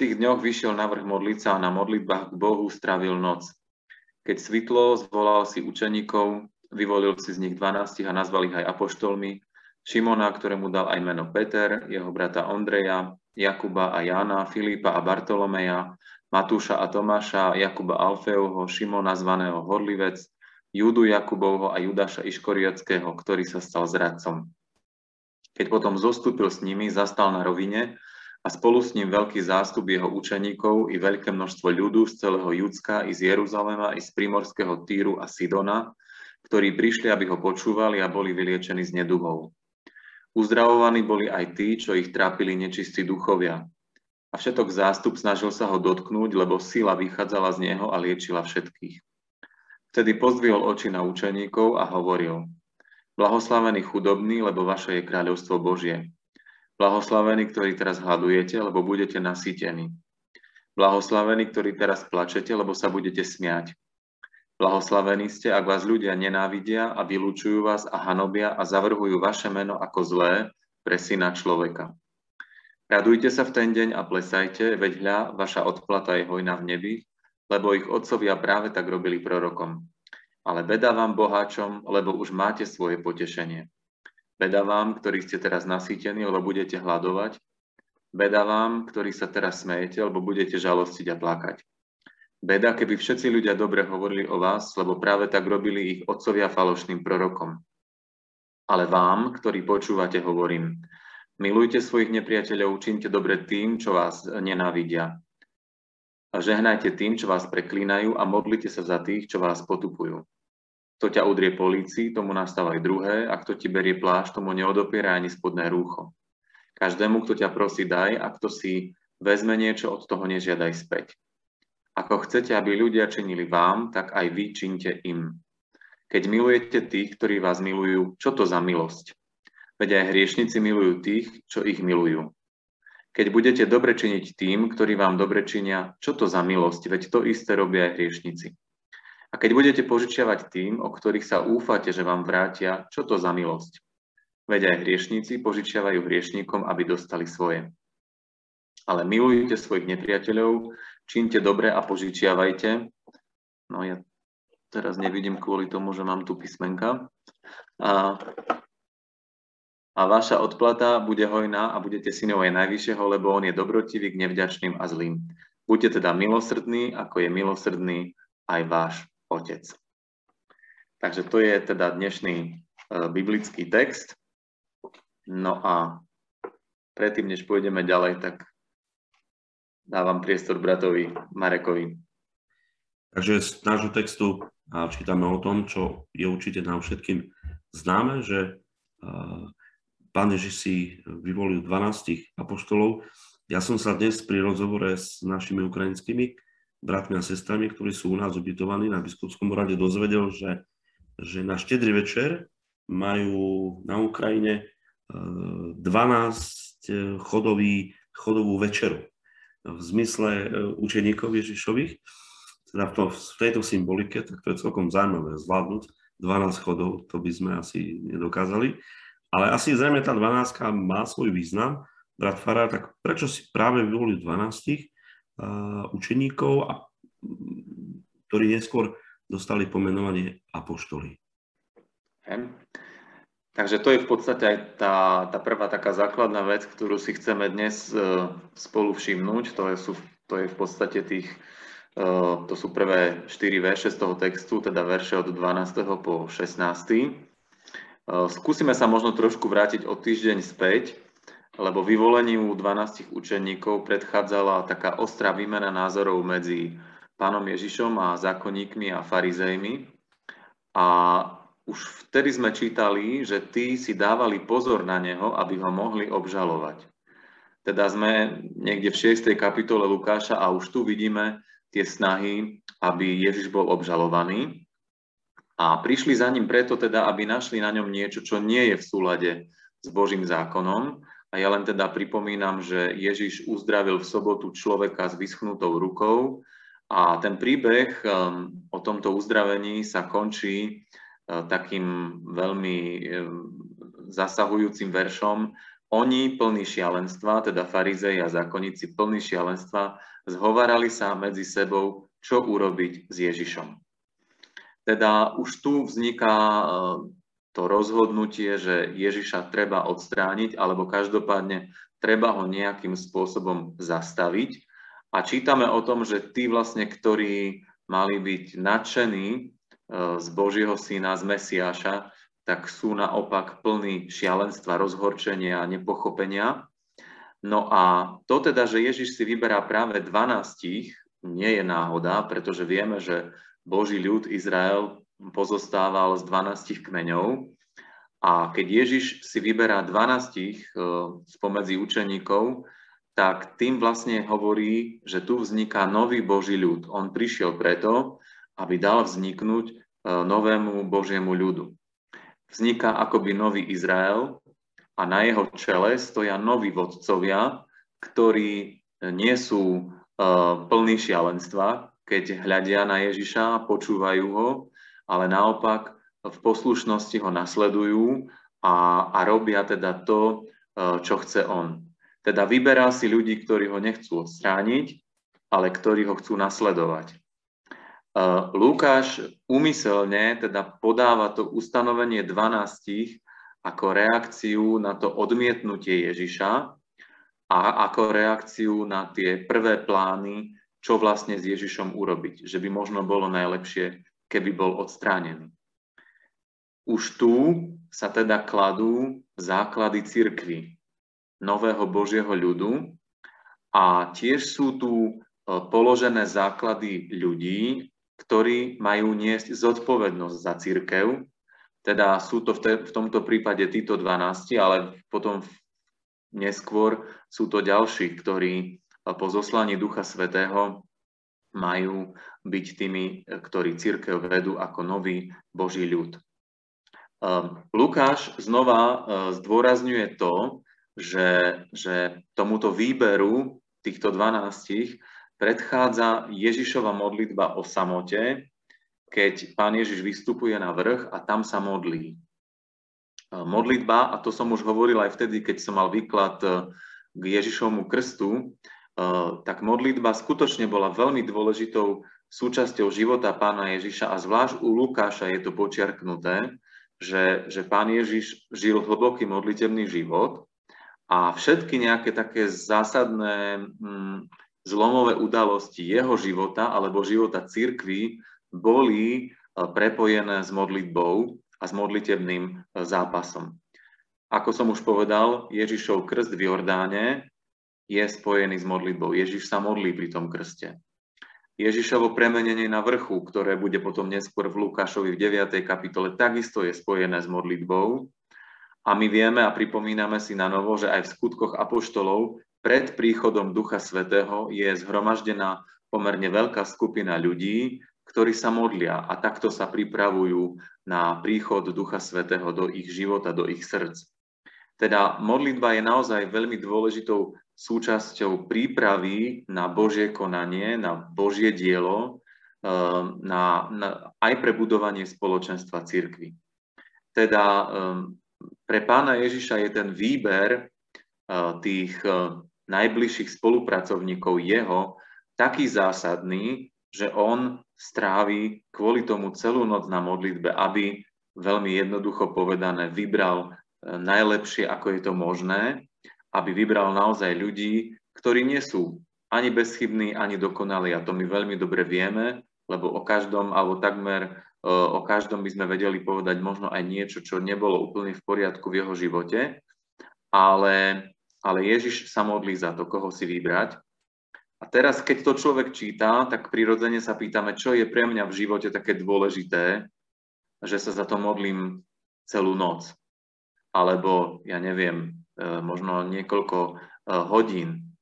tých dňoch vyšiel na vrch modliť sa a na modlitbách k Bohu strávil noc. Keď svitlo, zvolal si učeníkov, vyvolil si z nich 12 a nazval ich aj apoštolmi, Šimona, ktorému dal aj meno Peter, jeho brata Ondreja, Jakuba a Jána, Filipa a Bartolomeja, Matúša a Tomáša, Jakuba Alfeovho, Šimona zvaného Horlivec, Júdu Jakubovho a Judáša Iškariotského, ktorý sa stal zradcom. Keď potom zostúpil s nimi, zastal na rovine a spolu s ním veľký zástup jeho učeníkov i veľké množstvo ľudu z celého Judska i z Jeruzalema i z primorského Týru a Sidona, ktorí prišli, aby ho počúvali a boli vyliečení z neduhov. Uzdravovaní boli aj tí, čo ich trápili nečistí duchovia. A všetok zástup snažil sa ho dotknúť, lebo sila vychádzala z neho a liečila všetkých. Vtedy pozdvihol oči na učeníkov a hovoril: Blahoslavení chudobní, lebo vaše je kráľovstvo Božie. Blahoslavení, ktorí teraz hladujete, lebo budete nasýtení. Blahoslavení, ktorí teraz plačete, lebo sa budete smiať. Blahoslavení ste, ak vás ľudia nenávidia a vylúčujú vás a hanobia a zavrhujú vaše meno ako zlé pre syna človeka. Radujte sa v ten deň a plesajte, veď hľa, vaša odplata je hojná v nebi, lebo ich otcovia práve tak robili prorokom. Ale beda vám boháčom, lebo už máte svoje potešenie. Beda vám, ktorí ste teraz nasýtení, lebo budete hladovať. Beda vám, ktorí sa teraz smejete, lebo budete žalostiť a plakať. Beda, keby všetci ľudia dobre hovorili o vás, lebo práve tak robili ich otcovia falošným prorokom. Ale vám, ktorí počúvate, hovorím: milujte svojich nepriateľov, čínte dobre tým, čo vás nenávidia. A žehnajte tým, čo vás preklínajú, a modlite sa za tých, čo vás potupujú. Kto ťa udrie po líci, tomu nastavaj druhé, a kto ti berie plášť, tomu neodopiera ani spodné rúcho. Každému, kto ťa prosí, daj, a kto si vezme niečo, od toho nežiadaj späť. Ako chcete, aby ľudia činili vám, tak aj vy činte im. Keď milujete tých, ktorí vás milujú, čo to za milosť? Veď aj hriešnici milujú tých, čo ich milujú. Keď budete dobre činiť tým, ktorí vám dobre činia, čo to za milosť, veď to isté robia aj hriešnici. A keď budete požičiavať tým, o ktorých sa úfate, že vám vrátia, čo to za milosť? Veď aj hriešnici požičiavajú hriešníkom, aby dostali svoje. Ale milujte svojich nepriateľov, čínte dobre a požičiavajte. No ja teraz nevidím kvôli tomu, že mám tu písmenka. A vaša odplata bude hojná a budete synov aj najvyššieho, lebo on je dobrotivý k nevďačným a zlým. Buďte teda milosrdní, ako je milosrdný aj váš Otec. Takže to je teda dnešný biblický text. No a predtým, než pôjdeme ďalej, tak dávam priestor bratovi Marekovi. Takže z nášho textu čítame o tom, čo je určite nám všetkým známe, že Pán Ježiš si vyvolil 12 apoštolov. Ja som sa dnes pri rozhovore s našimi ukrajinskými bratmi a sestrami, ktorí sú u nás ubytovaní na Biskupskom úrade, dozvedel, že na Štedrý večer majú na Ukrajine 12 chodovú večeru v zmysle učeníkov Ježišových. Teda v tejto symbolike, tak to je celkom zaujímavé zvládnuť 12 chodov, to by sme asi nedokázali. Ale asi zrejme tá 12 má svoj význam. Brat Fará, tak prečo si práve vyvolil 12 učeníkov, ktorí neskôr dostali pomenovanie apoštoli? Takže to je v podstate aj tá prvá taká základná vec, ktorú si chceme dnes spolu všimnúť. To je v podstate to sú prvé 4 verše z toho textu, teda verše od 12. po 16. Skúsime sa možno trošku vrátiť o týždeň späť, lebo vyvoleniu 12 učeníkov predchádzala taká ostrá výmena názorov medzi pánom Ježišom a zákonníkmi a farizejmi. A už vtedy sme čítali, že tí si dávali pozor na neho, aby ho mohli obžalovať. Teda sme niekde v 6. kapitole Lukáša a už tu vidíme tie snahy, aby Ježiš bol obžalovaný. A prišli za ním preto teda, aby našli na ňom niečo, čo nie je v súlade s Božím zákonom. A ja len teda pripomínam, že Ježiš uzdravil v sobotu človeka s vyschnutou rukou. A ten príbeh o tomto uzdravení sa končí takým veľmi zasahujúcim veršom Oni, plní šialenstva, teda farizei a zákonníci plní šialenstva, zhovarali sa medzi sebou, čo urobiť s Ježišom. Teda už tu vzniká to rozhodnutie, že Ježiša treba odstrániť, alebo každopádne treba ho nejakým spôsobom zastaviť. A čítame o tom, že tí vlastne, ktorí mali byť nadšení z Božieho syna, z Mesiáša, tak sú naopak plní šialenstva, rozhorčenia a nepochopenia. No a to teda, že Ježiš si vyberá práve 12, nie je náhoda, pretože vieme, že Boží ľud Izrael pozostával z 12 kmeňov. A keď Ježiš si vyberá 12 spomedzi učeníkov, tak tým vlastne hovorí, že tu vzniká nový Boží ľud. On prišiel preto, aby dal vzniknúť novému Božiemu ľudu. Vzniká akoby nový Izrael a na jeho čele stoja noví vodcovia, ktorí nie sú plní šialenstva, keď hľadia na Ježiša, počúvajú ho, ale naopak v poslušnosti ho nasledujú a robia teda to, čo chce on. Teda vyberá si ľudí, ktorí ho nechcú odstrániť, ale ktorí ho chcú nasledovať. Lukáš úmyselne teda podáva to ustanovenie 12 ako reakciu na to odmietnutie Ježiša a ako reakciu na tie prvé plány, čo vlastne s Ježišom urobiť, že by možno bolo najlepšie, keby bol odstránený. Už tu sa teda kladú základy cirkvi, nového Božieho ľudu, a tiež sú tu položené základy ľudí, ktorí majú niesť zodpovednosť za cirkev. Teda sú to v tomto prípade títo 12, ale potom neskôr sú to ďalší, ktorí po zoslaní Ducha Svätého majú byť tými, ktorí cirkev vedú ako nový Boží ľud. Lukáš znova zdôrazňuje to, že tomuto výberu týchto 12 predchádza Ježišova modlitba o samote, keď Pán Ježiš vystupuje na vrch a tam sa modlí. Modlitba, a to som už hovoril aj vtedy, keď som mal výklad k Ježišovmu krstu, tak modlitba skutočne bola veľmi dôležitou súčasťou života Pána Ježiša, a zvlášť u Lukáša je to počiarknuté, že Pán Ježiš žil hlboký modlitebný život a všetky nejaké také zásadné zlomové udalosti jeho života alebo života cirkvi boli prepojené s modlitbou a s modlitebným zápasom. Ako som už povedal, Ježišov krst v Jordáne je spojený s modlitbou. Ježiš sa modlí pri tom krste. Ježišovo premenenie na vrchu, ktoré bude potom neskôr v Lukášovi v 9. kapitole, takisto je spojené s modlitbou. A my vieme a pripomíname si na novo, že aj v skutkoch apoštolov pred príchodom Ducha Svätého je zhromaždená pomerne veľká skupina ľudí, ktorí sa modlia, a takto sa pripravujú na príchod Ducha Svätého do ich života, do ich srdc. Teda modlitba je naozaj veľmi dôležitou súčasťou prípravy na Božie konanie, na Božie dielo, aj pre budovanie spoločenstva cirkvi. Teda pre Pána Ježiša je ten výber tých najbližších spolupracovníkov jeho taký zásadný, že on strávi kvôli tomu celú noc na modlitbe, aby, veľmi jednoducho povedané, vybral najlepšie, ako je to možné, aby vybral naozaj ľudí, ktorí nie sú ani bezchybní, ani dokonalí. A to my veľmi dobre vieme, lebo o každom, alebo takmer o každom by sme vedeli povedať možno aj niečo, čo nebolo úplne v poriadku v jeho živote, ale Ježiš sa modlí za to, koho si vybrať. A teraz, keď to človek číta, tak prirodzene sa pýtame, čo je pre mňa v živote také dôležité, že sa za to modlím celú noc. Alebo, ja neviem, možno niekoľko hodín,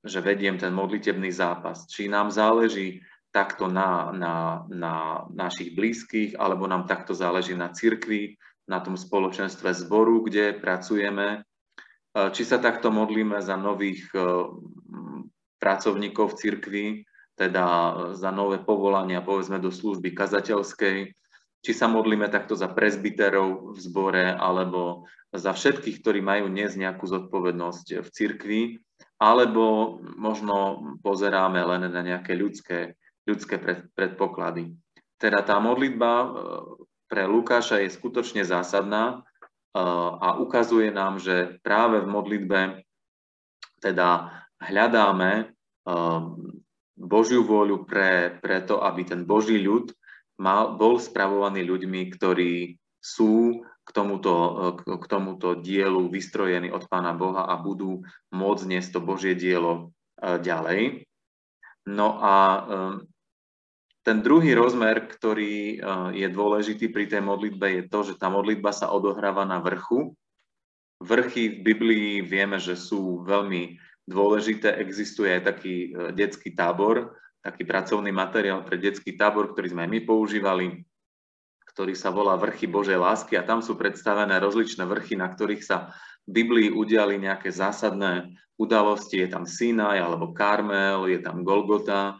že vediem ten modlitebný zápas. Či nám záleží takto na našich blízkych, alebo nám takto záleží na cirkvi, na tom spoločenstve zboru, kde pracujeme. Či sa takto modlíme za nových pracovníkov v cirkvi, teda za nové povolania, povedzme, do služby kazateľskej, Či sa modlíme takto za presbyterov v zbore, alebo za všetkých, ktorí majú dnes nejakú zodpovednosť v cirkvi, alebo možno pozeráme len na nejaké ľudské predpoklady. Teda tá modlitba pre Lukáša je skutočne zásadná a ukazuje nám, že práve v modlitbe teda hľadáme Božiu vôľu pre to, aby ten Boží ľud bol spravovaný ľuďmi, ktorí sú k tomuto dielu vystrojení od Pána Boha a budú môcť niesť to Božie dielo ďalej. No a ten druhý rozmer, ktorý je dôležitý pri tej modlitbe, je to, že tá modlitba sa odohráva na vrchu. Vrchy v Biblii vieme, že sú veľmi dôležité. Existuje aj taký detský tábor, taký pracovný materiál pre detský tábor, ktorý sme aj my používali, ktorý sa volá Vrchy Božej lásky, a tam sú predstavené rozličné vrchy, na ktorých sa v Biblii udiali nejaké zásadné udalosti. Je tam Sinai alebo Karmel, je tam Golgota,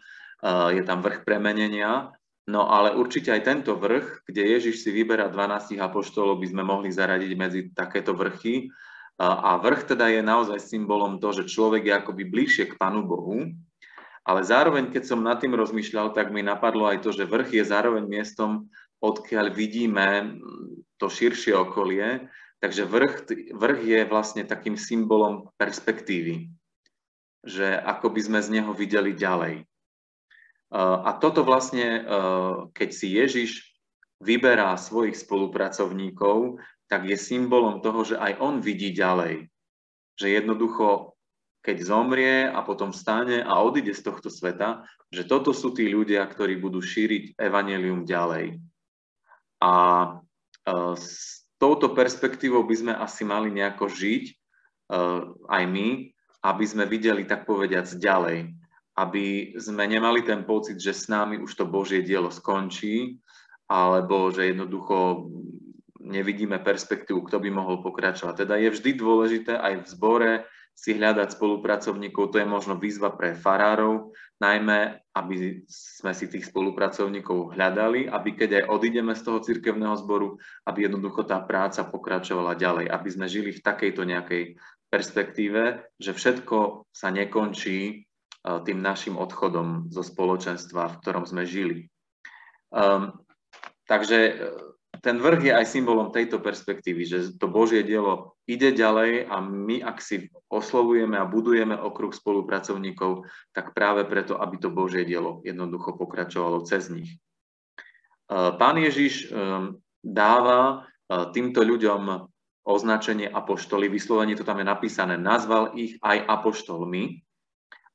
je tam vrch premenenia. No ale určite aj tento vrch, kde Ježiš si vyberá 12 apoštolov, by sme mohli zaradiť medzi takéto vrchy. A vrch teda je naozaj symbolom toho, že človek je akoby bližšie k Pánu Bohu. Ale zároveň, keď som nad tým rozmýšľal, tak mi napadlo aj to, že vrch je zároveň miestom, odkiaľ vidíme to širšie okolie. Takže vrch je vlastne takým symbolom perspektívy, že ako by sme z neho videli ďalej. A toto vlastne, keď si Ježiš vyberá svojich spolupracovníkov, tak je symbolom toho, že aj on vidí ďalej. Že jednoducho, keď zomrie a potom vstane a odíde z tohto sveta, že toto sú tí ľudia, ktorí budú šíriť evanjelium ďalej. A s touto perspektívou by sme asi mali nejako žiť, aj my, aby sme videli, tak povediac, ďalej. Aby sme nemali ten pocit, že s nami už to Božie dielo skončí, alebo že jednoducho nevidíme perspektívu, kto by mohol pokračovať. Teda je vždy dôležité aj v zbore si hľadať spolupracovníkov. To je možno výzva pre farárov, najmä, aby sme si tých spolupracovníkov hľadali, aby keď aj odídeme z toho cirkevného zboru, aby jednoducho tá práca pokračovala ďalej, aby sme žili v takejto nejakej perspektíve, že všetko sa nekončí tým našim odchodom zo spoločenstva, v ktorom sme žili. Takže ten vrch je aj symbolom tejto perspektívy, že to Božie dielo ide ďalej, a my, ak si oslovujeme a budujeme okruh spolupracovníkov, tak práve preto, aby to Božie dielo jednoducho pokračovalo cez nich. Pán Ježiš dáva týmto ľuďom označenie apoštoli, vyslovene to tam je napísané, nazval ich aj apoštolmi.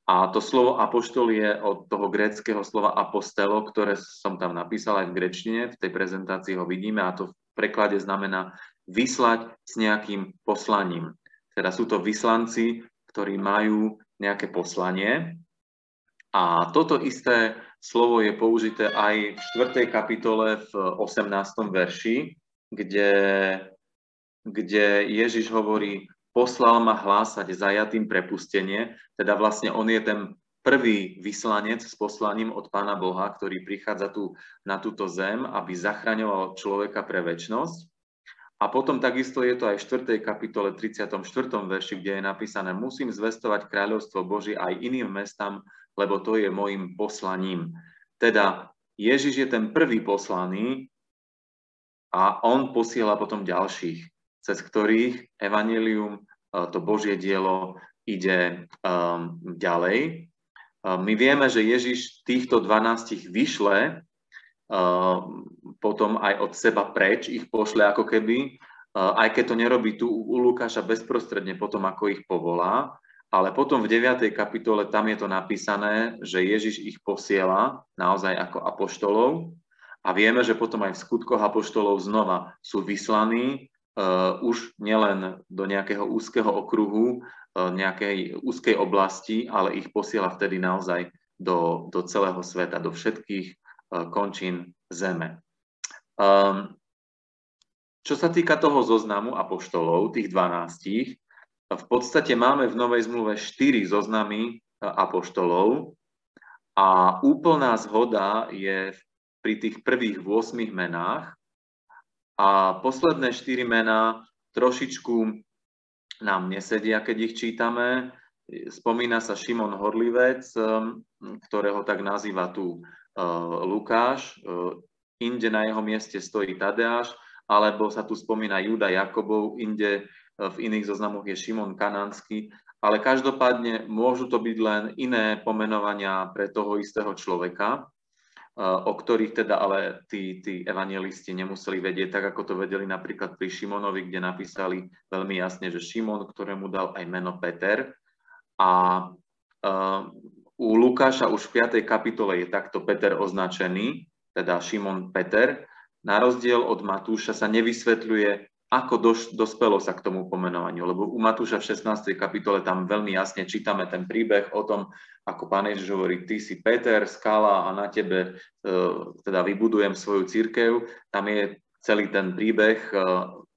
A to slovo apoštol je od toho gréckeho slova apostelo, ktoré som tam napísal aj v grečtine, v tej prezentácii ho vidíme, a to v preklade znamená vyslať s nejakým poslaním. Teda sú to vyslanci, ktorí majú nejaké poslanie. A toto isté slovo je použité aj v 4. kapitole v 18. verši, kde Ježiš hovorí: poslal ma hlásať zajatým prepustenie. Teda vlastne on je ten prvý vyslanec s poslaním od Pána Boha, ktorý prichádza tu na túto zem, aby zachraňoval človeka pre večnosť. A potom takisto je to aj v 4. kapitole 34. verši, kde je napísané: musím zvestovať kráľovstvo Boží aj iným mestám, lebo to je mojim poslaním. Teda Ježiš je ten prvý poslaný a on posiela potom ďalších, cez ktorých evanjelium, to Božie dielo, ide ďalej. My vieme, že Ježiš týchto 12 vyšle potom aj od seba preč, ich pošle ako keby, aj keď to nerobí tu u Lukáša bezprostredne potom, ako ich povolá, ale potom v 9. kapitole tam je to napísané, že Ježiš ich posiela naozaj ako apoštolov, a vieme, že potom aj v skutkoch apoštolov znova sú vyslaní, už nielen do nejakého úzkeho okruhu, nejakej úzkej oblasti, ale ich posiela vtedy naozaj do celého sveta, do všetkých končín zeme. Čo sa týka toho zoznamu apoštolov, tých 12, v podstate máme v Novej zmluve 4 zoznamy apoštolov a úplná zhoda je v pri tých prvých 8 menách a posledné 4 mená trošičku nám nesedia, keď ich čítame. Spomína sa Šimon Horlivec, ktorého tak nazýva tu Lukáš, inde na jeho mieste stojí Tadeáš, alebo sa tu spomína Júda Jakobov, inde v iných zoznamoch je Šimon Kanánsky, ale každopádne môžu to byť len iné pomenovania pre toho istého človeka, o ktorých teda ale tí evanjelisti nemuseli vedieť, tak ako to vedeli napríklad pri Šimonovi, kde napísali veľmi jasne, že Šimon, ktorému dal aj meno Peter. A u Lukáša už v 5. kapitole je takto Peter označený, teda Šimon Peter. Na rozdiel od Matúša sa nevysvetľuje, ako dospelo sa k tomu pomenovaniu, lebo u Matúša v 16. kapitole tam veľmi jasne čítame ten príbeh o tom, ako Pán Ježiš hovorí, ty si Peter, skala a na tebe teda vybudujem svoju cirkev. Tam je celý ten príbeh,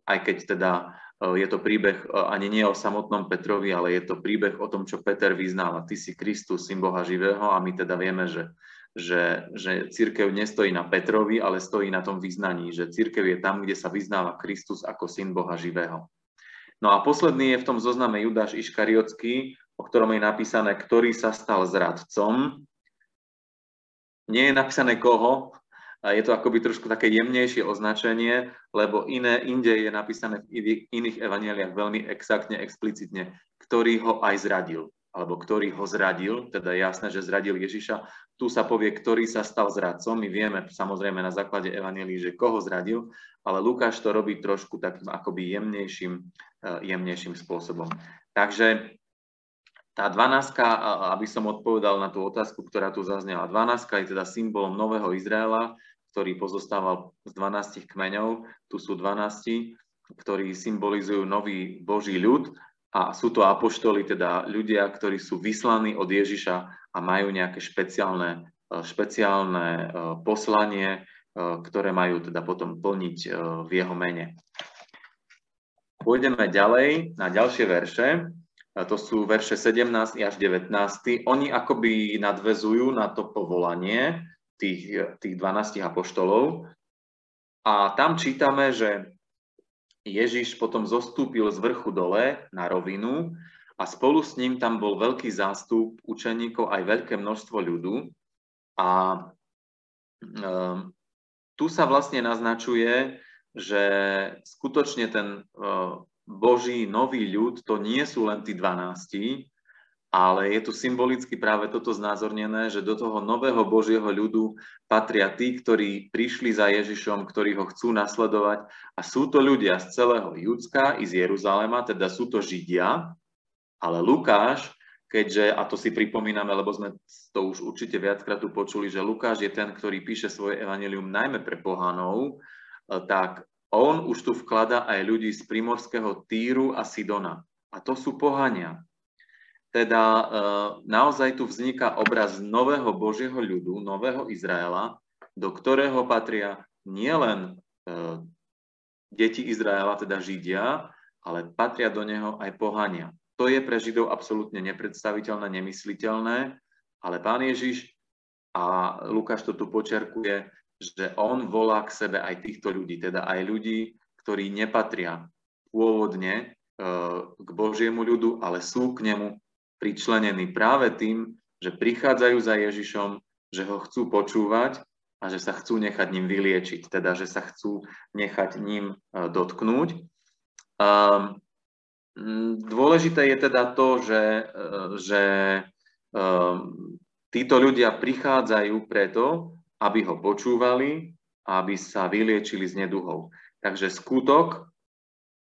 aj keď teda je to príbeh ani nie o samotnom Petrovi, ale je to príbeh o tom, čo Peter vyznáva. Ty si Kristus, syn Boha živého, a my teda vieme, že cirkev nestojí na Petrovi, ale stojí na tom vyznaní, že cirkev je tam, kde sa vyznáva Kristus ako syn Boha živého. No a posledný je v tom zozname Judáš Iškariotský, o ktorom je napísané, ktorý sa stal zradcom. Nie je napísané koho. Je to akoby trošku také jemnejšie označenie, lebo inde je napísané v iných evanjeliách veľmi exaktne, explicitne, ktorý ho aj zradil, alebo ktorý ho zradil, teda jasné, že zradil Ježiša. Tu sa povie, ktorý sa stal zradcom. My vieme samozrejme na základe evanjelií, že koho zradil, ale Lukáš to robí trošku takým akoby jemnejším spôsobom. Takže tá 12, aby som odpovedal na tú otázku, ktorá tu zaznela, 12 je teda symbolom nového Izraela, ktorý pozostával z 12 kmeňov. Tu sú 12, ktorí symbolizujú nový Boží ľud a sú to apoštoli, teda ľudia, ktorí sú vyslaní od Ježiša a majú nejaké špeciálne poslanie, ktoré majú teda potom plniť v jeho mene. Pôjdeme ďalej na ďalšie verše. To sú verše 17 až 19. Oni akoby nadvezujú na to povolanie tých 12 apoštolov. A tam čítame, že Ježiš potom zostúpil z vrchu dole na rovinu a spolu s ním tam bol veľký zástup učeníkov, aj veľké množstvo ľudu. A tu sa vlastne naznačuje, že skutočne ten Boží nový ľud, to nie sú len tí 12, ale je tu symbolicky práve toto znázornené, že do toho nového Božieho ľudu patria tí, ktorí prišli za Ježišom, ktorí ho chcú nasledovať. A sú to ľudia z celého Judska i z Jeruzalema, teda sú to Židia, ale Lukáš, keďže, a to si pripomíname, lebo sme to už určite viackrát tu počuli, že Lukáš je ten, ktorý píše svoje evanjelium najmä pre pohanov, tak on už tu vklada aj ľudí z primorského Týru a Sidona. A to sú pohania. Teda naozaj tu vzniká obraz nového Božieho ľudu, nového Izraela, do ktorého patria nielen deti Izraela, teda Židia, ale patria do neho aj pohania. To je pre Židov absolútne nepredstaviteľné, nemysliteľné, ale Pán Ježiš, a Lukáš to tu počiarkuje, že on volá k sebe aj týchto ľudí, teda aj ľudí, ktorí nepatria pôvodne k Božiemu ľudu, ale sú k nemu pričlenení práve tým, že prichádzajú za Ježišom, že ho chcú počúvať a že sa chcú nechať ním vyliečiť, teda že sa chcú nechať ním dotknúť. Dôležité je teda to, že títo ľudia prichádzajú preto, aby ho počúvali a aby sa vyliečili z neduhov. Takže skutok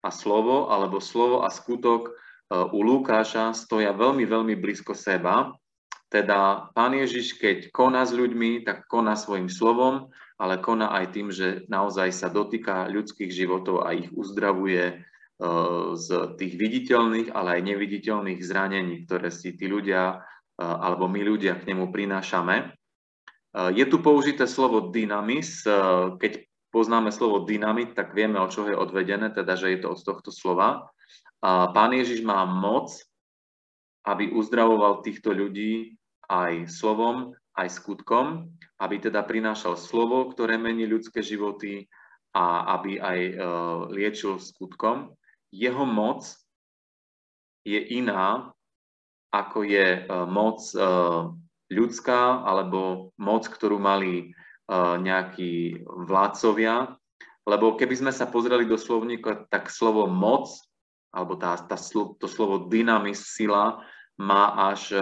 a slovo, alebo slovo a skutok u Lukáša stoja veľmi, veľmi blízko seba. Teda Pán Ježiš, keď koná s ľuďmi, tak koná svojim slovom, ale koná aj tým, že naozaj sa dotýka ľudských životov a ich uzdravuje z tých viditeľných, ale aj neviditeľných zranení, ktoré si tí ľudia, alebo my ľudia k nemu prinášame. Je tu použité slovo dynamis. Keď poznáme slovo dynamit, tak vieme, o čo je odvedené, teda, že je to od tohto slova. A Pán Ježiš má moc, aby uzdravoval týchto ľudí aj slovom, aj skutkom, aby teda prinášal slovo, ktoré mení ľudské životy a aby aj liečil skutkom. Jeho moc je iná, ako je moc ľudská alebo moc, ktorú mali nejakí vládcovia. Lebo keby sme sa pozreli do slovníka, tak slovo moc, alebo to slovo dynamis, sila, má až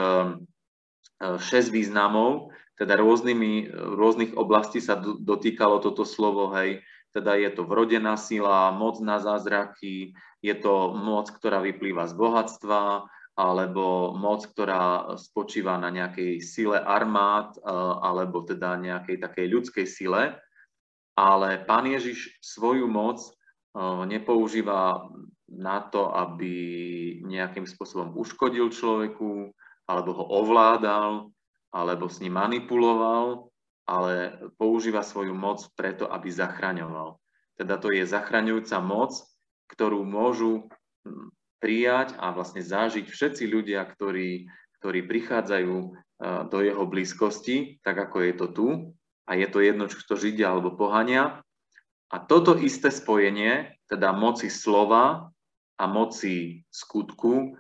6 významov, teda rôznych oblastí sa dotýkalo toto slovo, hej. Teda je to vrodená sila, moc na zázraky, je to moc, ktorá vyplýva z bohatstva, alebo moc, ktorá spočíva na nejakej sile armád, alebo teda nejakej takej ľudskej sile. Ale Pán Ježiš svoju moc nepoužíva na to, aby nejakým spôsobom uškodil človeku, alebo ho ovládal, alebo s ním manipuloval, ale používa svoju moc preto, aby zachraňoval. Teda to je zachraňujúca moc, ktorú môžu prijať a vlastne zažiť všetci ľudia, ktorí prichádzajú do jeho blízkosti, tak ako je to tu. A je to jedno, či to Židia alebo pohania. A toto isté spojenie, teda moci slova a moci skutku,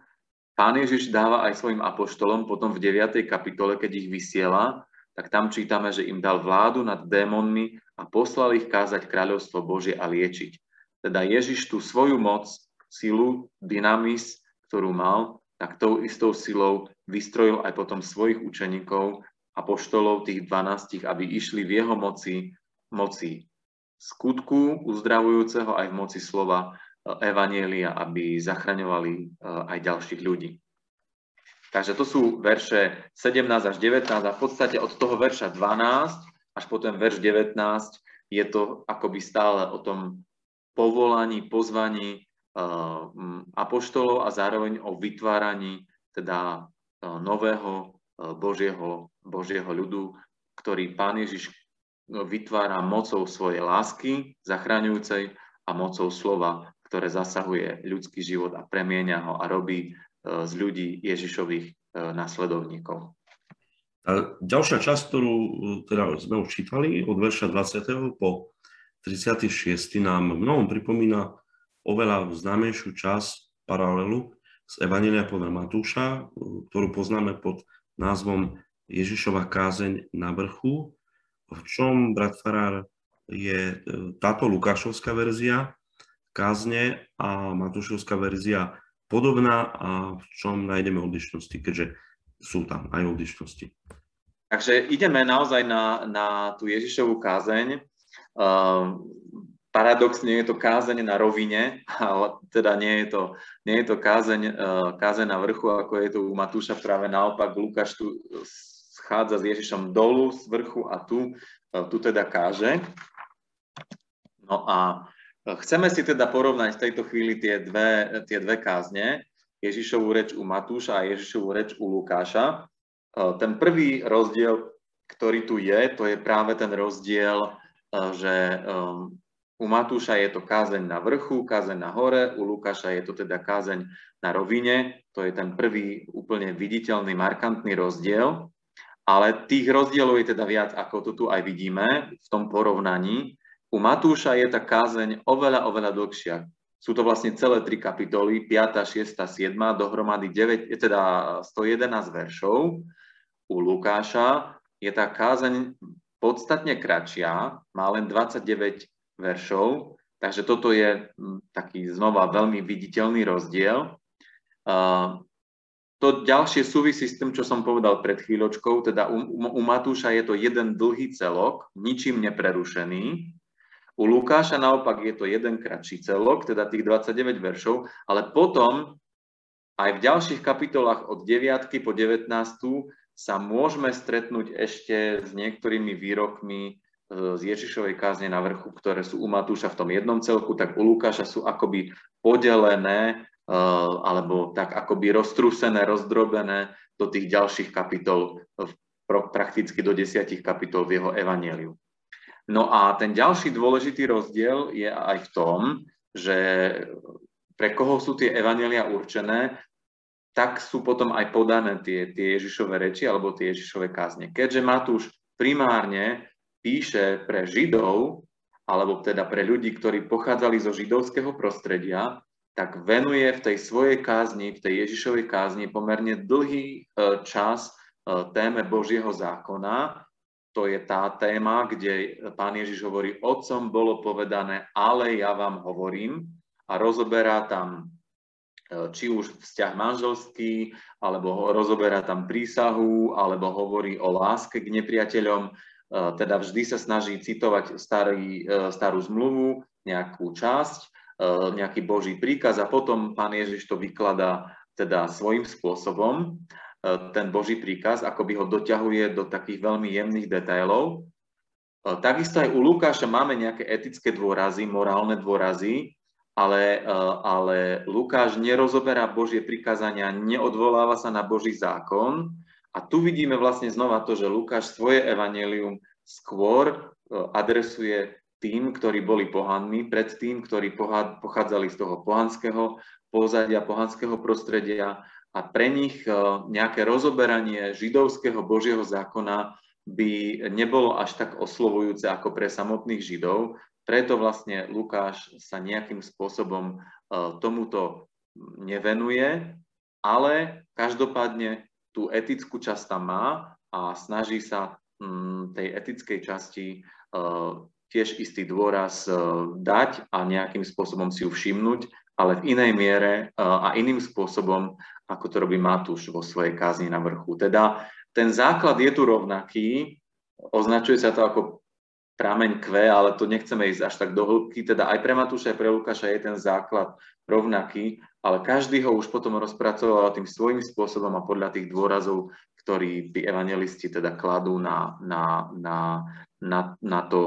Pán Ježiš dáva aj svojim apoštolom potom v 9. kapitole, keď ich vysiela, tak tam čítame, že im dal vládu nad démonmi a poslal ich kázať kráľovstvo Božie a liečiť. Teda Ježiš tú svoju moc, silu, dynamis, ktorú mal, tak tou istou silou vystrojil aj potom svojich učeníkov, apoštolov, tých 12, aby išli v jeho moci skutku uzdravujúceho aj v moci slova evanjelia, aby zachraňovali aj ďalších ľudí. Takže to sú verše 17 až 19 a v podstate od toho verša 12 až po ten verš 19 je to akoby stále o tom povolaní, pozvaní apoštolov a zároveň o vytváraní teda nového Božieho ľudu, ktorý Pán Ježiš vytvára mocou svojej lásky, zachraňujúcej a mocou slova, ktoré zasahuje ľudský život a premieňa ho a robí z ľudí Ježišových nasledovníkov. A ďalšia časť, ktorú teda sme už čítali, od verša 20. po 36. nám mnohom pripomína oveľa známejšiu časť paralelu z Evanjelia podľa Matúša, ktorú poznáme pod názvom Ježišova kázeň na vrchu, v čom, brat farár, je táto Lukášovská verzia kázne a Matúšovská verzia podobná a v čom nájdeme odlišnosti, keďže sú tam aj odlišnosti. Takže ideme naozaj na tú Ježišovu kázeň. Paradoxne je to kázeň na rovine, ale teda nie je to kázeň na vrchu, ako je to u Matúša, práve naopak Lukáš tu schádza s Ježišom dolu z vrchu a tu teda káže. No a chceme si teda porovnať v tejto chvíli tie dve kázne, Ježišovu reč u Matúša a Ježišovu reč u Lukáša. Ten prvý rozdiel, ktorý tu je, to je práve ten rozdiel, že u Matúša je to kázeň na vrchu, kázeň na hore, u Lukáša je to teda kázeň na rovine. To je ten prvý úplne viditeľný, markantný rozdiel. Ale tých rozdielov je teda viac, ako to tu aj vidíme v tom porovnaní. U Matúša je tá kázeň oveľa, oveľa dlhšia. Sú to vlastne celé 3 kapitoly, 5., 6., 7., dohromady 111 veršov. U Lukáša je tá kázeň podstatne kratšia, má len 29 veršov, takže toto je taký znova veľmi viditeľný rozdiel. To ďalšie súvisí s tým, čo som povedal pred chvíľočkou, teda u Matúša je to jeden dlhý celok, ničím neprerušený. U Lukáša naopak je to jeden kratší celok, teda tých 29 veršov, ale potom aj v ďalších kapitolách od 9. po 19. sa môžeme stretnúť ešte s niektorými výrokmi z Ježišovej kázne na vrchu, ktoré sú u Matúša v tom jednom celku, tak u Lukáša sú akoby podelené alebo tak akoby roztrúsené, rozdrobené do tých ďalších kapitol, prakticky do 10 kapitol v jeho evanjeliu. No a ten ďalší dôležitý rozdiel je aj v tom, že pre koho sú tie evanjelia určené, tak sú potom aj podané tie Ježišove reči alebo tie Ježišove kázne. Keďže Matúš primárne píše pre Židov, alebo teda pre ľudí, ktorí pochádzali zo židovského prostredia, tak venuje v tej svojej kázni, v tej Ježišovej kázni pomerne dlhý čas téme Božieho zákona. To je tá téma, kde Pán Ježiš hovorí, otcom bolo povedané, ale ja vám hovorím, a rozoberá tam či už vzťah manželský, alebo rozoberá tam prísahu, alebo hovorí o láske k nepriateľom, teda vždy sa snaží citovať starú zmluvu, nejakú časť, nejaký Boží príkaz, a potom Pán Ježiš to vykladá teda svojím spôsobom, ten Boží príkaz, akoby ho doťahuje do takých veľmi jemných detailov. Takisto aj u Lukáša máme nejaké etické dôrazy, morálne dôrazy, ale Lukáš nerozoberá Božie prikázania, neodvoláva sa na Boží zákon. A tu vidíme vlastne znova to, že Lukáš svoje evanjelium skôr adresuje tým, ktorí boli pohanmi, pred tým, ktorí pochádzali z toho pohanského pozadia, pohanského prostredia, a pre nich nejaké rozoberanie židovského Božieho zákona by nebolo až tak oslovujúce ako pre samotných Židov. Preto vlastne Lukáš sa nejakým spôsobom tomuto nevenuje, ale každopádne tú etickú časť tam má a snaží sa tej etickej časti tiež istý dôraz dať a nejakým spôsobom si ju všimnúť, ale v inej miere a iným spôsobom, ako to robí Matúš vo svojej kázni na vrchu. Teda ten základ je tu rovnaký, označuje sa to ako prameň Q, ale to nechceme ísť až tak do hĺbky, teda aj pre Matúša, aj pre Lukáša je ten základ rovnaký, ale každý ho už potom rozpracoval tým svojím spôsobom a podľa tých dôrazov, ktorí tí evanjelisti teda kladú na to,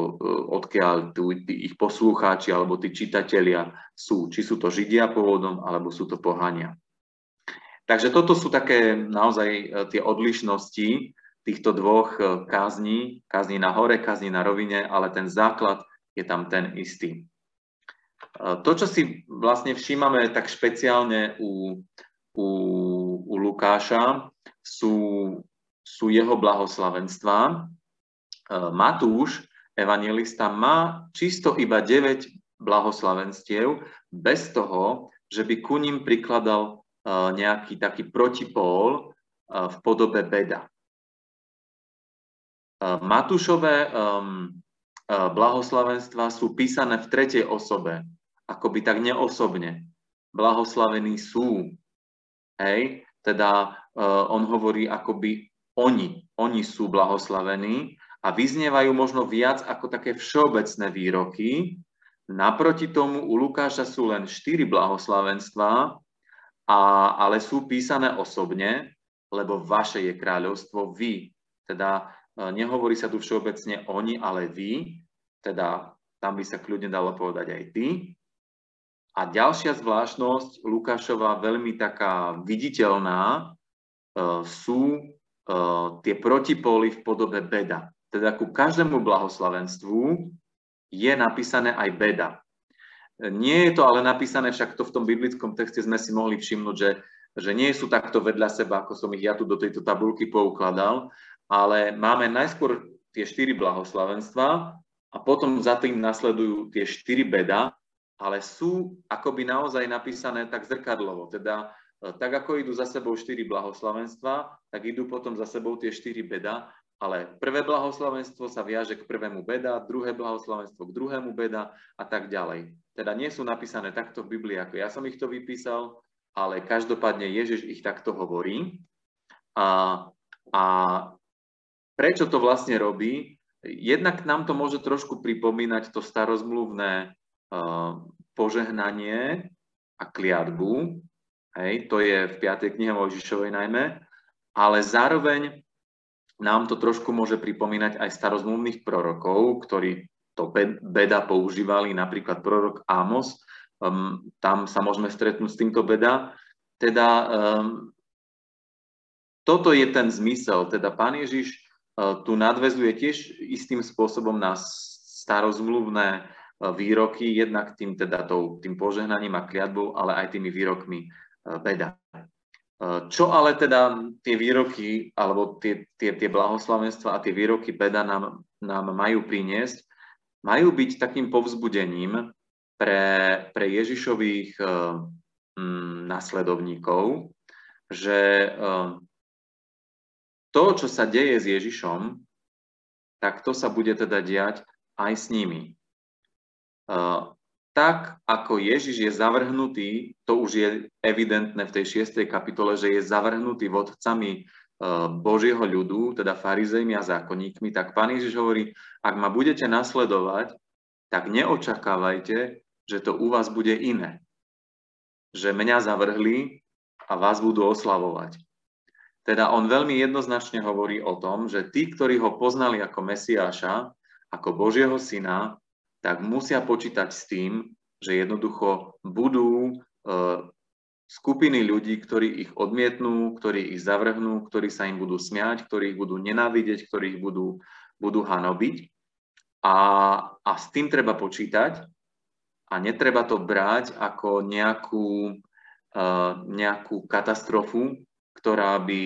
odkiaľ tí ich poslucháči alebo tí čitatelia sú, či sú to Židia pôvodom, alebo sú to pohania. Takže toto sú také naozaj tie odlišnosti týchto dvoch kázní, kázní na hore, kázní na rovine, ale ten základ je tam ten istý. To, čo si vlastne všímame tak špeciálne u Lukáša, sú jeho blahoslavenstvá. Matúš, evanjelista, má čisto iba 9 blahoslavenstiev, bez toho, že by ku ním prikladal nejaký taký protipól v podobe beda. Matúšové blahoslavenstvá sú písané v tretej osobe, akoby tak neosobne. Blahoslavení sú. Hej? Teda on hovorí akoby oni. Oni sú blahoslavení a vyznievajú možno viac ako také všeobecné výroky. Naproti tomu u Lukáša sú len 4 blahoslavenstvá, ale sú písané osobne, lebo vaše je kráľovstvo, vy. Teda nehovorí sa tu všeobecne oni, ale vy, teda tam by sa kľudne dalo povedať aj ty. A ďalšia zvláštnosť Lukášova, veľmi taká viditeľná, sú tie protipóly v podobe beda. Teda ku každému blahoslavenstvu je napísané aj beda. Nie je to ale napísané, však to v tom biblickom texte sme si mohli všimnúť, že nie sú takto vedľa seba, ako som ich ja tu do tejto tabulky poukladal, ale máme najskôr tie 4 blahoslavenstvá a potom za tým nasledujú tie 4 beda, ale sú akoby naozaj napísané tak zrkadlovo. Teda tak, ako idú za sebou 4 blahoslavenstvá, tak idú potom za sebou tie 4 beda, ale prvé blahoslavenstvo sa viaže k prvému beda, druhé blahoslavenstvo k druhému beda a tak ďalej. Teda nie sú napísané takto v Biblii, ako ja som ich to vypísal, ale každopádne Ježiš ich takto hovorí. A prečo to vlastne robí? Jednak nám to môže trošku pripomínať to starozmluvné požehnanie a kliatbu, hej, to je v 5. knihe Mojžišovej najmä, ale zároveň nám to trošku môže pripomínať aj starozmluvných prorokov, ktorí to beda používali, napríklad prorok Amos, tam sa môžeme stretnúť s týmto beda. Teda toto je ten zmysel, teda Pán Ježiš tu nadväzuje tiež istým spôsobom na starozmluvné výroky, jednak tým požehnaním a kliatbou, ale aj tými výrokmi beda. Čo ale teda tie výroky, alebo tie blahoslavenstvá a tie výroky Beda nám majú priniesť, majú byť takým povzbudením pre Ježišových nasledovníkov, že to, čo sa deje s Ježišom, tak to sa bude teda diať aj s nimi. Tak, ako Ježiš je zavrhnutý, to už je evidentné v tej 6. kapitole, že je zavrhnutý vodcami Božieho ľudu, teda farizejmi a zákonníkmi, tak Pán Ježiš hovorí, ak ma budete nasledovať, tak neočakávajte, že to u vás bude iné. Že mňa zavrhli a vás budú oslavovať. Teda on veľmi jednoznačne hovorí o tom, že tí, ktorí ho poznali ako Mesiáša, ako Božieho syna, tak musia počítať s tým, že jednoducho budú skupiny ľudí, ktorí ich odmietnú, ktorí ich zavrhnú, ktorí sa im budú smiať, ktorí ich budú nenávidieť, ktorí ich budú hanobiť. A s tým treba počítať a netreba to brať ako nejakú katastrofu, ktorá by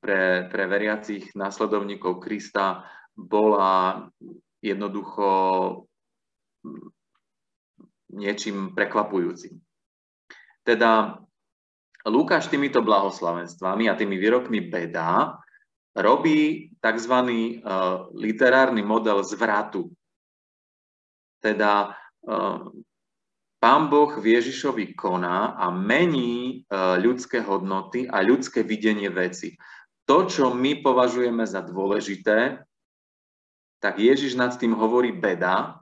pre veriacich následovníkov Krista bola jednoducho niečím prekvapujúcim. Teda Lukáš týmito blahoslavenstvami a tými výrokmi Beda robí tzv. Literárny model zvratu. Teda Pán Boh v Ježišovi koná a mení ľudské hodnoty a ľudské videnie veci. To, čo my považujeme za dôležité, tak Ježiš nad tým hovorí beda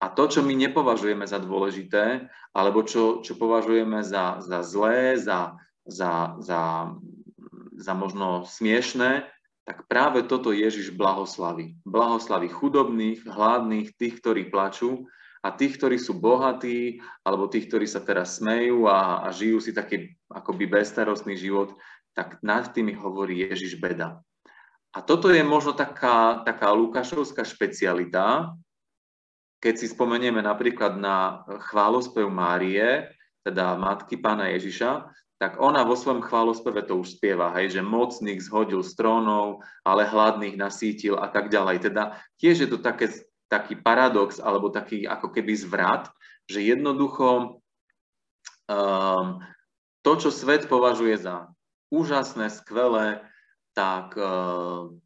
a to, čo my nepovažujeme za dôležité, alebo čo považujeme za zlé, za možno smiešné, tak práve toto Ježiš blahoslaví. Blahoslaví chudobných, hladných, tých, ktorí plačú a tých, ktorí sú bohatí, alebo tých, ktorí sa teraz smejú a žijú si taký akoby bezstarostný život, tak nad tými hovorí Ježiš beda. A toto je možno taká Lukášovská špecialita, keď si spomenieme napríklad na chválospev Márie, teda matky Pána Ježiša, tak ona vo svojom chválospeve to už spieva, hej, že mocných zhodil z trónov, ale hladných nasítil a tak ďalej. Teda tiež je to taký paradox, alebo taký ako keby zvrat, že jednoducho to, čo svet považuje za úžasné, skvelé, tak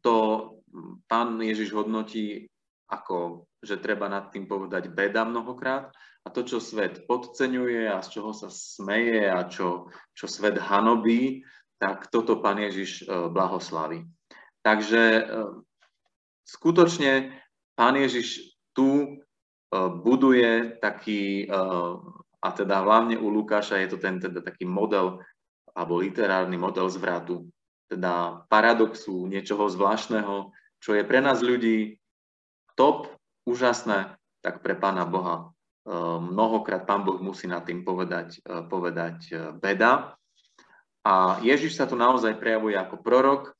to Pán Ježiš hodnotí ako, že treba nad tým povedať beda mnohokrát a to, čo svet podceňuje a z čoho sa smeje a čo svet hanobí, tak toto Pán Ježiš blahoslaví. Takže skutočne Pán Ježiš tu buduje taký, a teda hlavne u Lukáša je to ten teda taký model alebo literárny model zvratu, teda paradoxu, niečoho zvláštneho, čo je pre nás ľudí top, úžasné, tak pre Pána Boha mnohokrát Pán Boh musí nad tým povedať beda. A Ježiš sa tu naozaj prejavuje ako prorok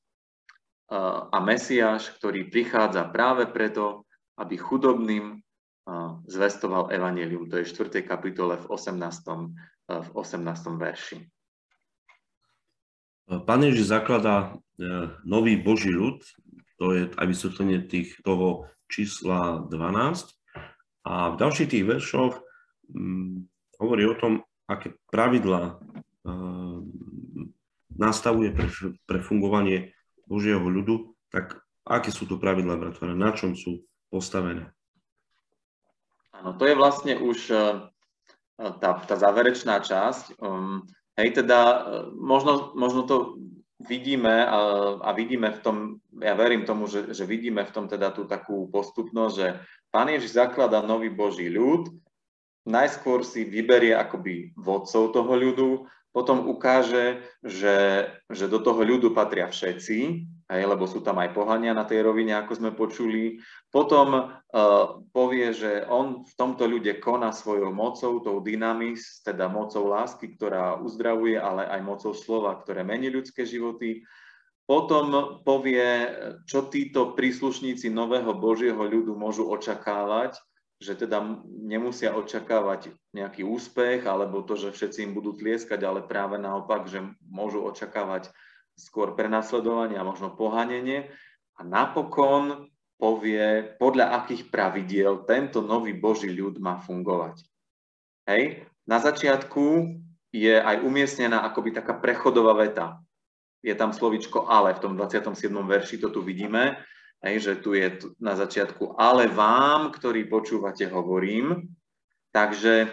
a Mesiáš, ktorý prichádza práve preto, aby chudobným zvestoval evanjelium. To je 4. kapitole v 18. verši. Pán Ježiš zakladá nový Boží ľud, to je aj vysvetlenie toho čísla 12. A v ďalších tých veršoch hovorí o tom, aké pravidlá nastavuje pre fungovanie Božieho ľudu. Tak aké sú to pravidlá, bratovia, na čom sú postavené? Áno, to je vlastne už tá záverečná časť. Hej, teda možno to vidíme a vidíme v tom, ja verím tomu, že vidíme v tom teda tú takú postupnosť, že Pán Ježiš zaklada nový Boží ľud, najskôr si vyberie akoby vodcov toho ľudu, potom ukáže, že do toho ľudu patria všetci, hej, lebo sú tam aj pohania na tej rovine, ako sme počuli. Potom povie, že on v tomto ľude koná svojou mocou, tou dynamis, teda mocou lásky, ktorá uzdravuje, ale aj mocou slova, ktoré mení ľudské životy. Potom povie, čo títo príslušníci nového Božieho ľudu môžu očakávať, že teda nemusia očakávať nejaký úspech alebo to, že všetci im budú tlieskať, ale práve naopak, že môžu očakávať skôr prenasledovanie a možno pohanenie. A napokon povie, podľa akých pravidiel tento nový Boží ľud má fungovať. Hej? Na začiatku je aj umiestnená akoby taká prechodová veta. Je tam slovíčko ale, v tom 27. verši to tu vidíme, že tu je na začiatku ale vám, ktorí počúvate, hovorím. Takže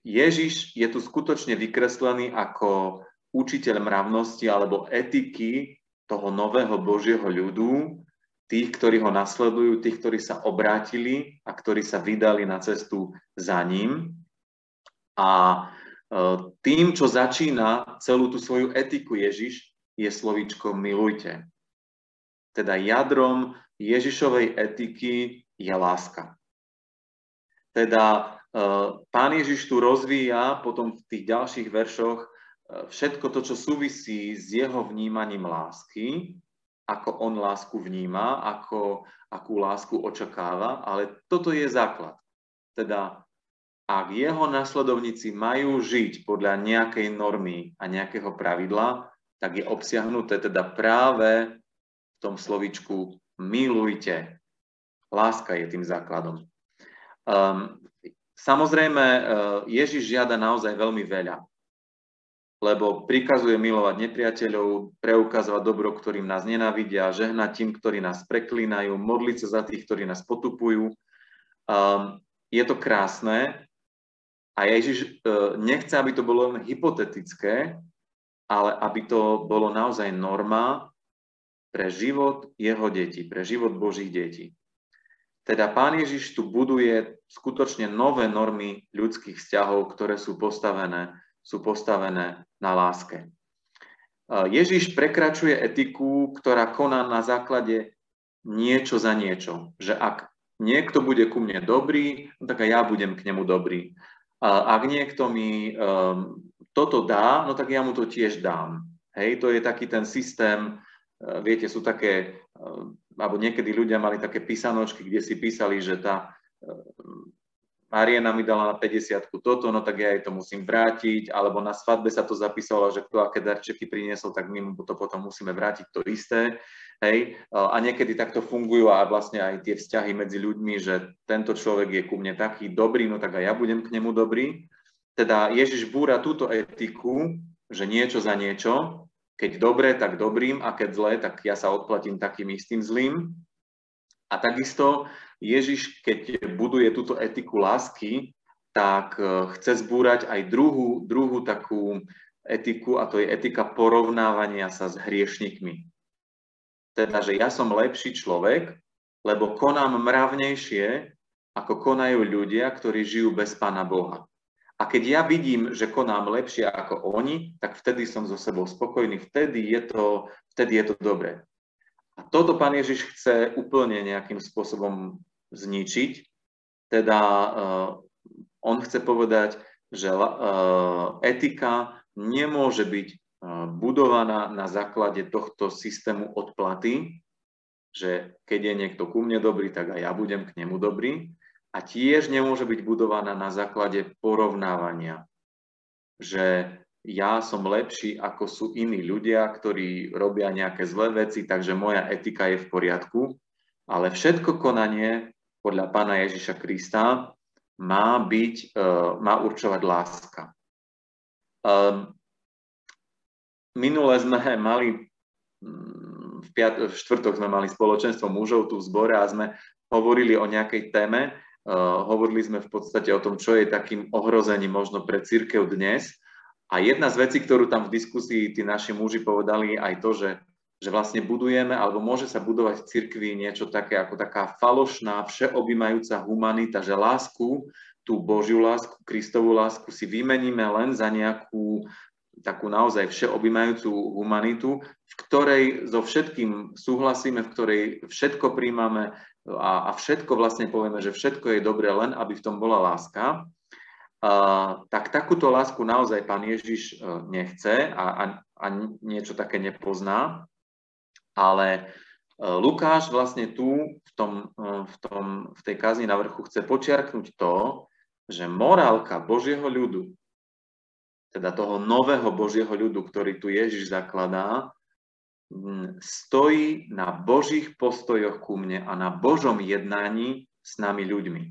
Ježiš je tu skutočne vykreslený ako učiteľ mravnosti alebo etiky toho nového Božieho ľudu, tých, ktorí ho nasledujú, tých, ktorí sa obrátili a ktorí sa vydali na cestu za ním. A tým, čo začína celú tú svoju etiku Ježiš, je slovíčko milujte. Teda jadrom Ježišovej etiky je láska. Teda Pán Ježiš tu rozvíja potom v tých ďalších veršoch všetko to, čo súvisí s jeho vnímaním lásky, ako on lásku vníma, akú lásku očakáva, ale toto je základ. Teda ak jeho nasledovníci majú žiť podľa nejakej normy a nejakého pravidla, tak je obsiahnuté teda práve v tom slovíčku milujte. Láska je tým základom. Samozrejme, Ježiš žiada naozaj veľmi veľa, lebo prikazuje milovať nepriateľov, preukazovať dobro, ktorým nás nenávidia, žehnať tým, ktorí nás preklínajú, modliť sa za tých, ktorí nás potupujú. Je to krásne a Ježiš nechce, aby to bolo len hypotetické, ale aby to bolo naozaj norma, pre život jeho detí, pre život Božích detí. Teda Pán Ježiš tu buduje skutočne nové normy ľudských vzťahov, ktoré sú postavené na láske. Ježiš prekračuje etiku, ktorá koná na základe niečo za niečo. Že ak niekto bude ku mne dobrý, tak aj ja budem k nemu dobrý. A ak niekto mi toto dá, tak ja mu to tiež dám. Hej, to je taký ten systém. Viete, sú také, alebo niekedy ľudia mali také písanočky, kde si písali, že tá Mariana mi dala na 50-ku toto, tak ja jej to musím vrátiť, alebo na svadbe sa to zapísalo, že kto aké darčeky priniesol, tak my mu to potom musíme vrátiť to isté. Hej? A niekedy takto fungujú a vlastne aj tie vzťahy medzi ľuďmi, že tento človek je ku mne taký dobrý, tak aj ja budem k nemu dobrý. Teda Ježiš búra túto etiku, že niečo za niečo, keď dobre, tak dobrým, a keď zle, tak ja sa odplatím takým istým zlým. A takisto Ježiš, keď buduje túto etiku lásky, tak chce zbúrať aj druhú takú etiku, a to je etika porovnávania sa s hriešnikmi. Teda, že ja som lepší človek, lebo konám mravnejšie, ako konajú ľudia, ktorí žijú bez Pána Boha. A keď ja vidím, že konám lepšie ako oni, tak vtedy som so sebou spokojný, vtedy je to dobré. A toto Pán Ježiš chce úplne nejakým spôsobom zničiť. Teda on chce povedať, že etika nemôže byť budovaná na základe tohto systému odplaty, že keď je niekto ku mne dobrý, tak aj ja budem k nemu dobrý. A tiež nemôže byť budovaná na základe porovnávania, že ja som lepší, ako sú iní ľudia, ktorí robia nejaké zlé veci, takže moja etika je v poriadku, ale všetko konanie podľa Pána Ježiša Krista má určovať láska. Minule sme mali, v štvrtok sme mali spoločenstvo mužov tu v zbore a sme hovorili o nejakej téme. Hovorili sme v podstate o tom, čo je takým ohrozením možno pre cirkev dnes. A jedna z vecí, ktorú tam v diskusii tí naši muži povedali, aj to, že vlastne budujeme, alebo môže sa budovať v cirkvi niečo také ako taká falošná, všeobjímajúca humanita, že lásku, tú Božiu lásku, Kristovú lásku si vymeníme len za nejakú takú naozaj všeobjímajúcu humanitu, v ktorej so všetkým súhlasíme, v ktorej všetko príjmame, a všetko vlastne povieme, že všetko je dobré, len aby v tom bola láska, tak takúto lásku naozaj Pán Ježiš nechce a niečo také nepozná, ale Lukáš vlastne tu v tej kázni na vrchu chce počiarknúť to, že morálka Božieho ľudu, teda toho nového Božieho ľudu, ktorý tu Ježiš zakladá, stojí na Božích postojoch ku mne a na Božom jednaní s nami ľuďmi.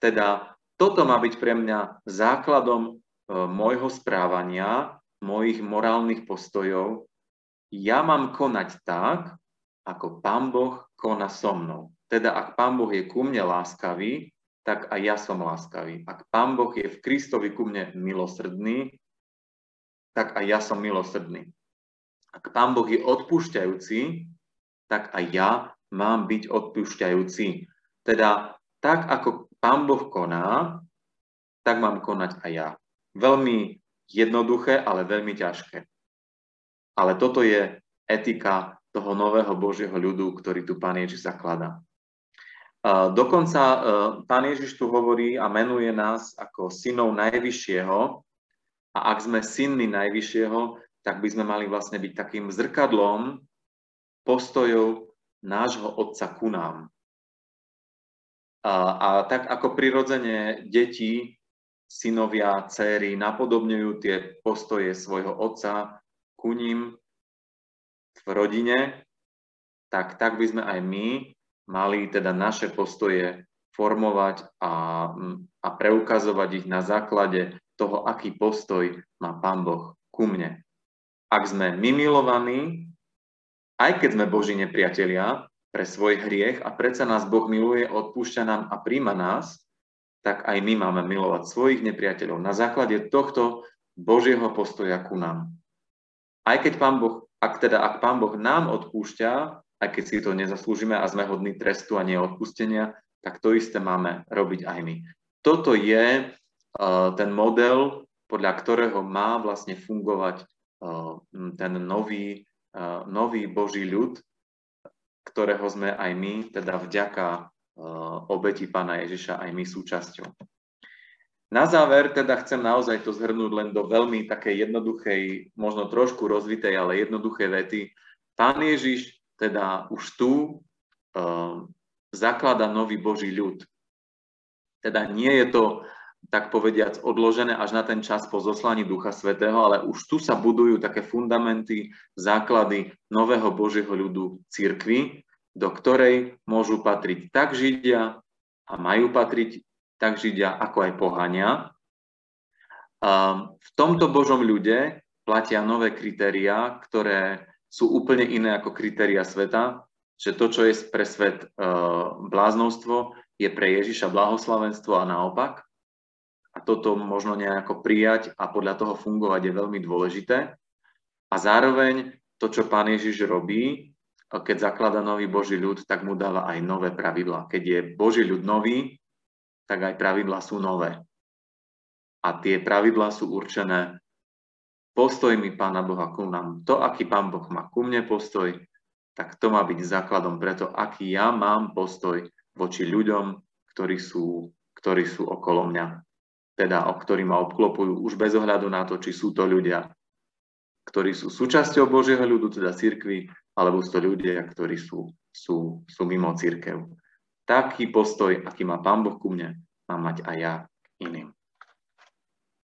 Teda toto má byť pre mňa základom môjho správania, mojich morálnych postojov. Ja mám konať tak, ako Pán Boh koná so mnou. Teda ak Pán Boh je ku mne láskavý, tak aj ja som láskavý. Ak Pán Boh je v Kristovi ku mne milosrdný, tak aj ja som milosrdný. Ak Pán Boh je odpúšťajúci, tak aj ja mám byť odpúšťajúci. Teda tak, ako Pán Boh koná, tak mám konať aj ja. Veľmi jednoduché, ale veľmi ťažké. Ale toto je etika toho nového Božieho ľudu, ktorý tu Pán Ježiš zakladá. Dokonca Pán Ježiš tu hovorí a menuje nás ako synov Najvyššieho. A ak sme synmi Najvyššieho, tak by sme mali vlastne byť takým zrkadlom postojov nášho Otca ku nám. A tak ako prirodzene deti, synovia, dcéry napodobňujú tie postoje svojho otca ku ním v rodine, tak by sme aj my mali teda naše postoje formovať a preukazovať ich na základe toho, aký postoj má Pán Boh ku mne. Ak sme my milovaní, aj keď sme Boží nepriatelia pre svoj hriech a predsa nás Boh miluje, odpúšťa nám a príjma nás, tak aj my máme milovať svojich nepriateľov na základe tohto Božieho postoja ku nám. Aj keď Pán Boh, ak Pán Boh nám odpúšťa, aj keď si to nezaslúžime a sme hodní trestu a neodpustenia, tak to isté máme robiť aj my. Toto je ten model, podľa ktorého má vlastne fungovať ten nový Boží ľud, ktorého sme aj my, teda vďaka obeti Pána Ježiša, aj my súčasťou. Na záver teda chcem naozaj to zhrnúť len do veľmi takej jednoduchej, možno trošku rozvitej, ale jednoduchej vety. Pán Ježiš teda už tu zaklada nový Boží ľud. Teda nie je to, tak povediac, odložené až na ten čas po zoslaní Ducha Svätého, ale už tu sa budujú také fundamenty, základy nového Božieho ľudu cirkvi, do ktorej môžu patriť tak Židia a majú patriť tak Židia, ako aj pohania. V tomto Božom ľude platia nové kritériá, ktoré sú úplne iné ako kritériá sveta, že to, čo je pre svet bláznostvo, je pre Ježiša blahoslavenstvo a naopak. A toto možno nejako prijať a podľa toho fungovať je veľmi dôležité. A zároveň to, čo Pán Ježiš robí, keď zaklada nový Boží ľud, tak mu dáva aj nové pravidlá. Keď je Boží ľud nový, tak aj pravidlá sú nové. A tie pravidlá sú určené postojmi Pána Boha ku nám. To, aký Pán Boh má ku mne postoj, tak to má byť základom preto, aký ja mám postoj voči ľuďom, ktorí sú okolo mňa. Teda, ktorí ma obklopujú, už bez ohľadu na to, či sú to ľudia, ktorí sú súčasťou Božieho ľudu, teda cirkvi, alebo sú to ľudia, ktorí sú mimo cirkev. Taký postoj, aký má Pán Boh ku mne, mám mať aj ja